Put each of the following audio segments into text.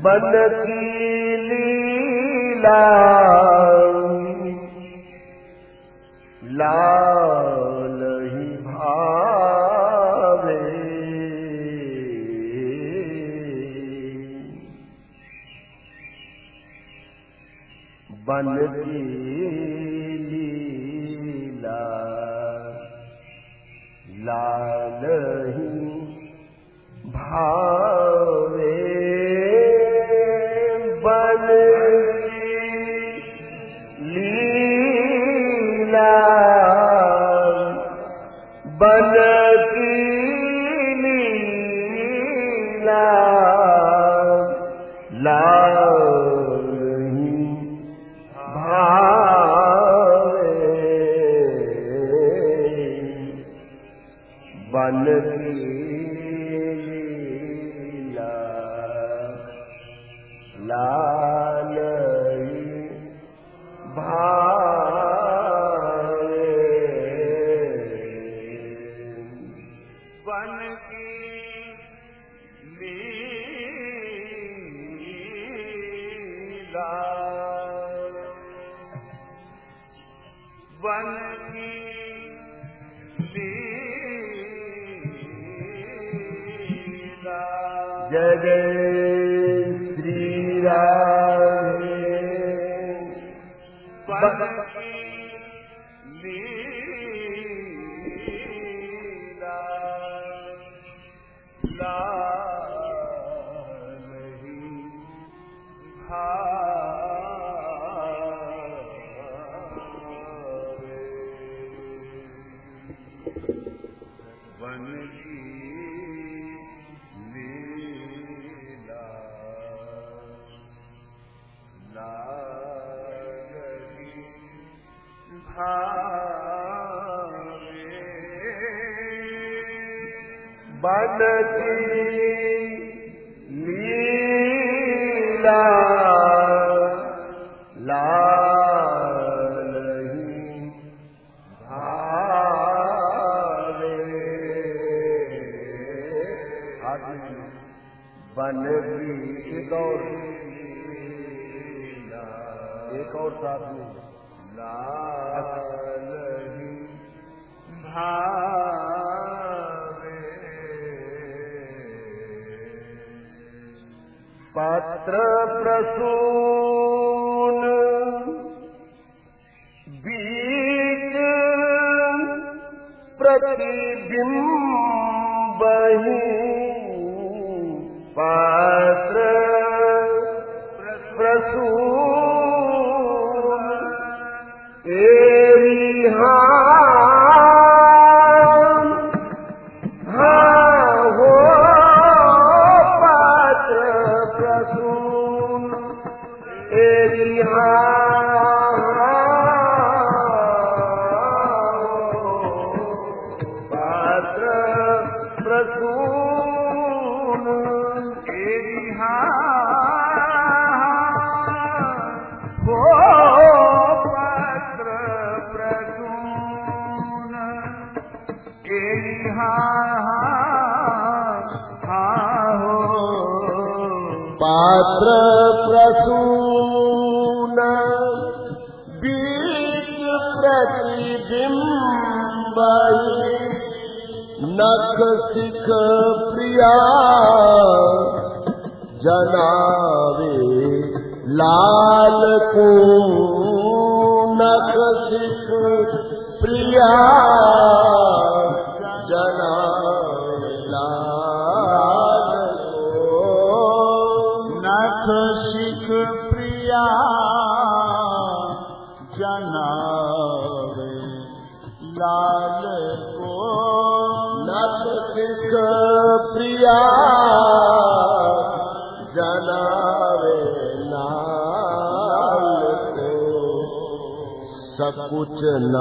मन की लीला लाल ही भावे, मन की लीला लाल ही भावे, मन की लीला बन की लीला लाल ही भावे, बन की लीला लाल ही भावे। वन की लीला जय श्री राम, वन की लीला लाल ही भावे। वन की लीला लाल ही भावे, वन की लीला लाल ही भावे। बन की एक और साथ में लाल ही भावे, पत्र प्रसून बीज प्रतिबिंब ही, पात्र प्रसून एरी हाँ हो, पात्र प्रसून एरी हाँ हो, पात्र प्रसून हो, पात्र प्रसून एहा हो, पात्र प्रसून बीज प्रतिबिंब नख सिख प्रिया जनावे, लाल को नख सिख प्रिया जनावे, लाल को नख सिख प्रिया जनावे, लाल को नख सिख प्रिया जनावे, लाल को सकुच न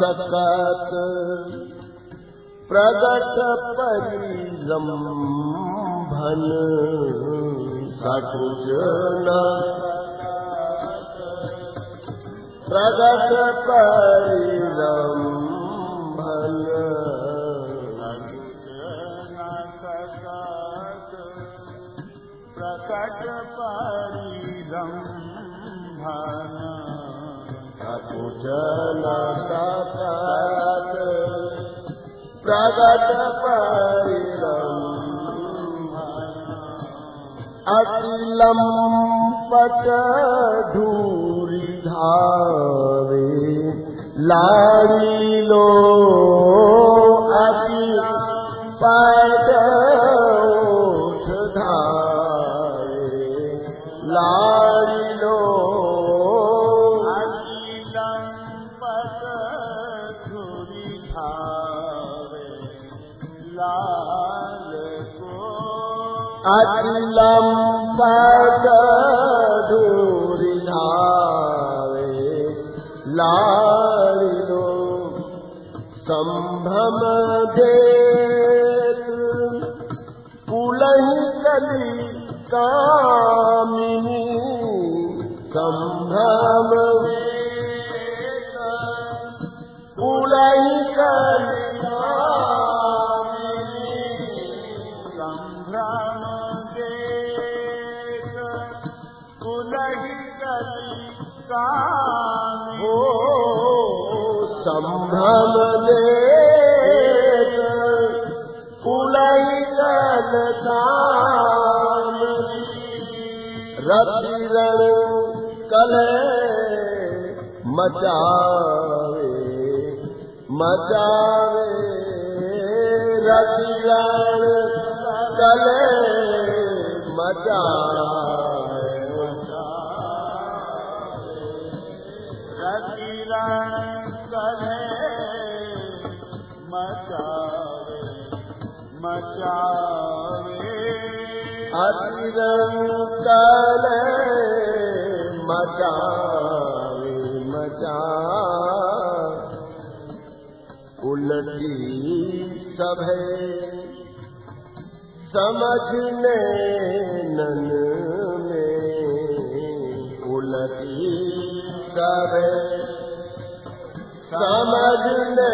सकत प्रगट परिजम्भन, सकुच न प्रगट परिजम्भन, सकुचलसत प्रगट परिरंभन अखिलम पट धूरि धावे लाड़िलो अति पट अखिलम पट धूरि धावे लाड़िलो संभ्रम देत पुलहि कलि कामिनी संभ्रम देत पुलहि कलि हो संभ्रम देत पुलहि कलि कामिनी रति रण कलह मचावे मचावे रति रण कलह मचावे मचावे मचावे अतिरंगले मचावे मचावे उलटी सभे समझने नन में उलटी सभे समझने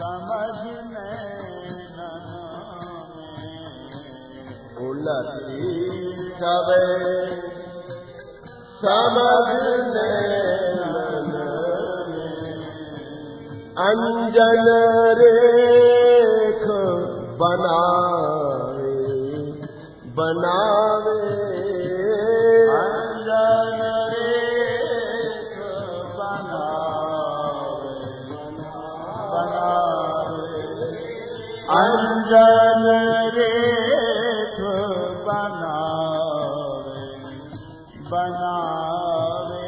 समझने उलटी सवे समझने अंजन रेख बना बनावे अंजन रेख बनावे बनावे अंजन रेख बनावे बनावे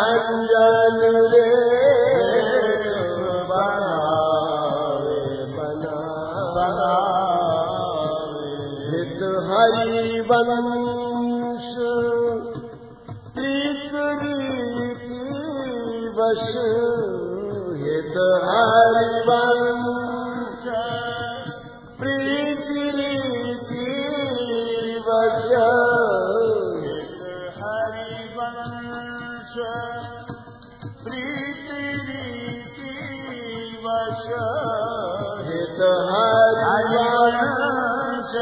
अंजन रेख बनावे बनावे हरि वंश प्रीत रीति वश हित हरि वंश प्रीत रीति वश हित हरि वंश प्रीत रीति वश हित हरि वंश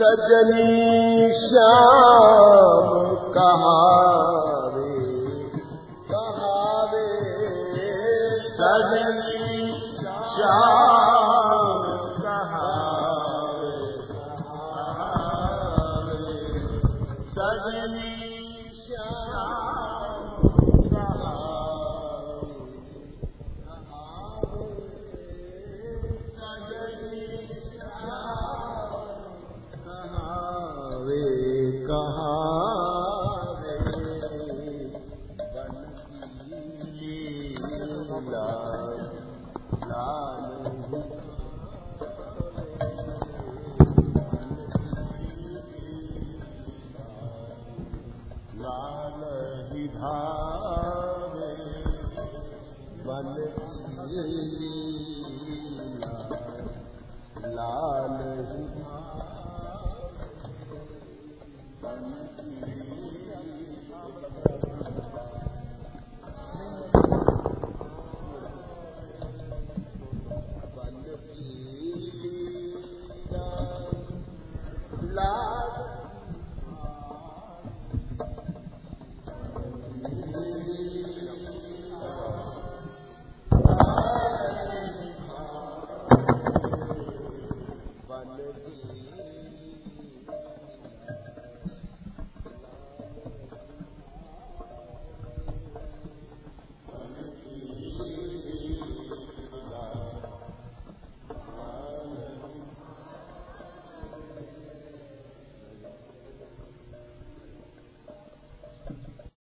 सजनी श्याम कहावे कहावे सजनी श्याम कहावे सजनी श्याम कहावे सजनी श्याम कहावे लीला लाल लाल ही धावे बन लीला लाल ही धावे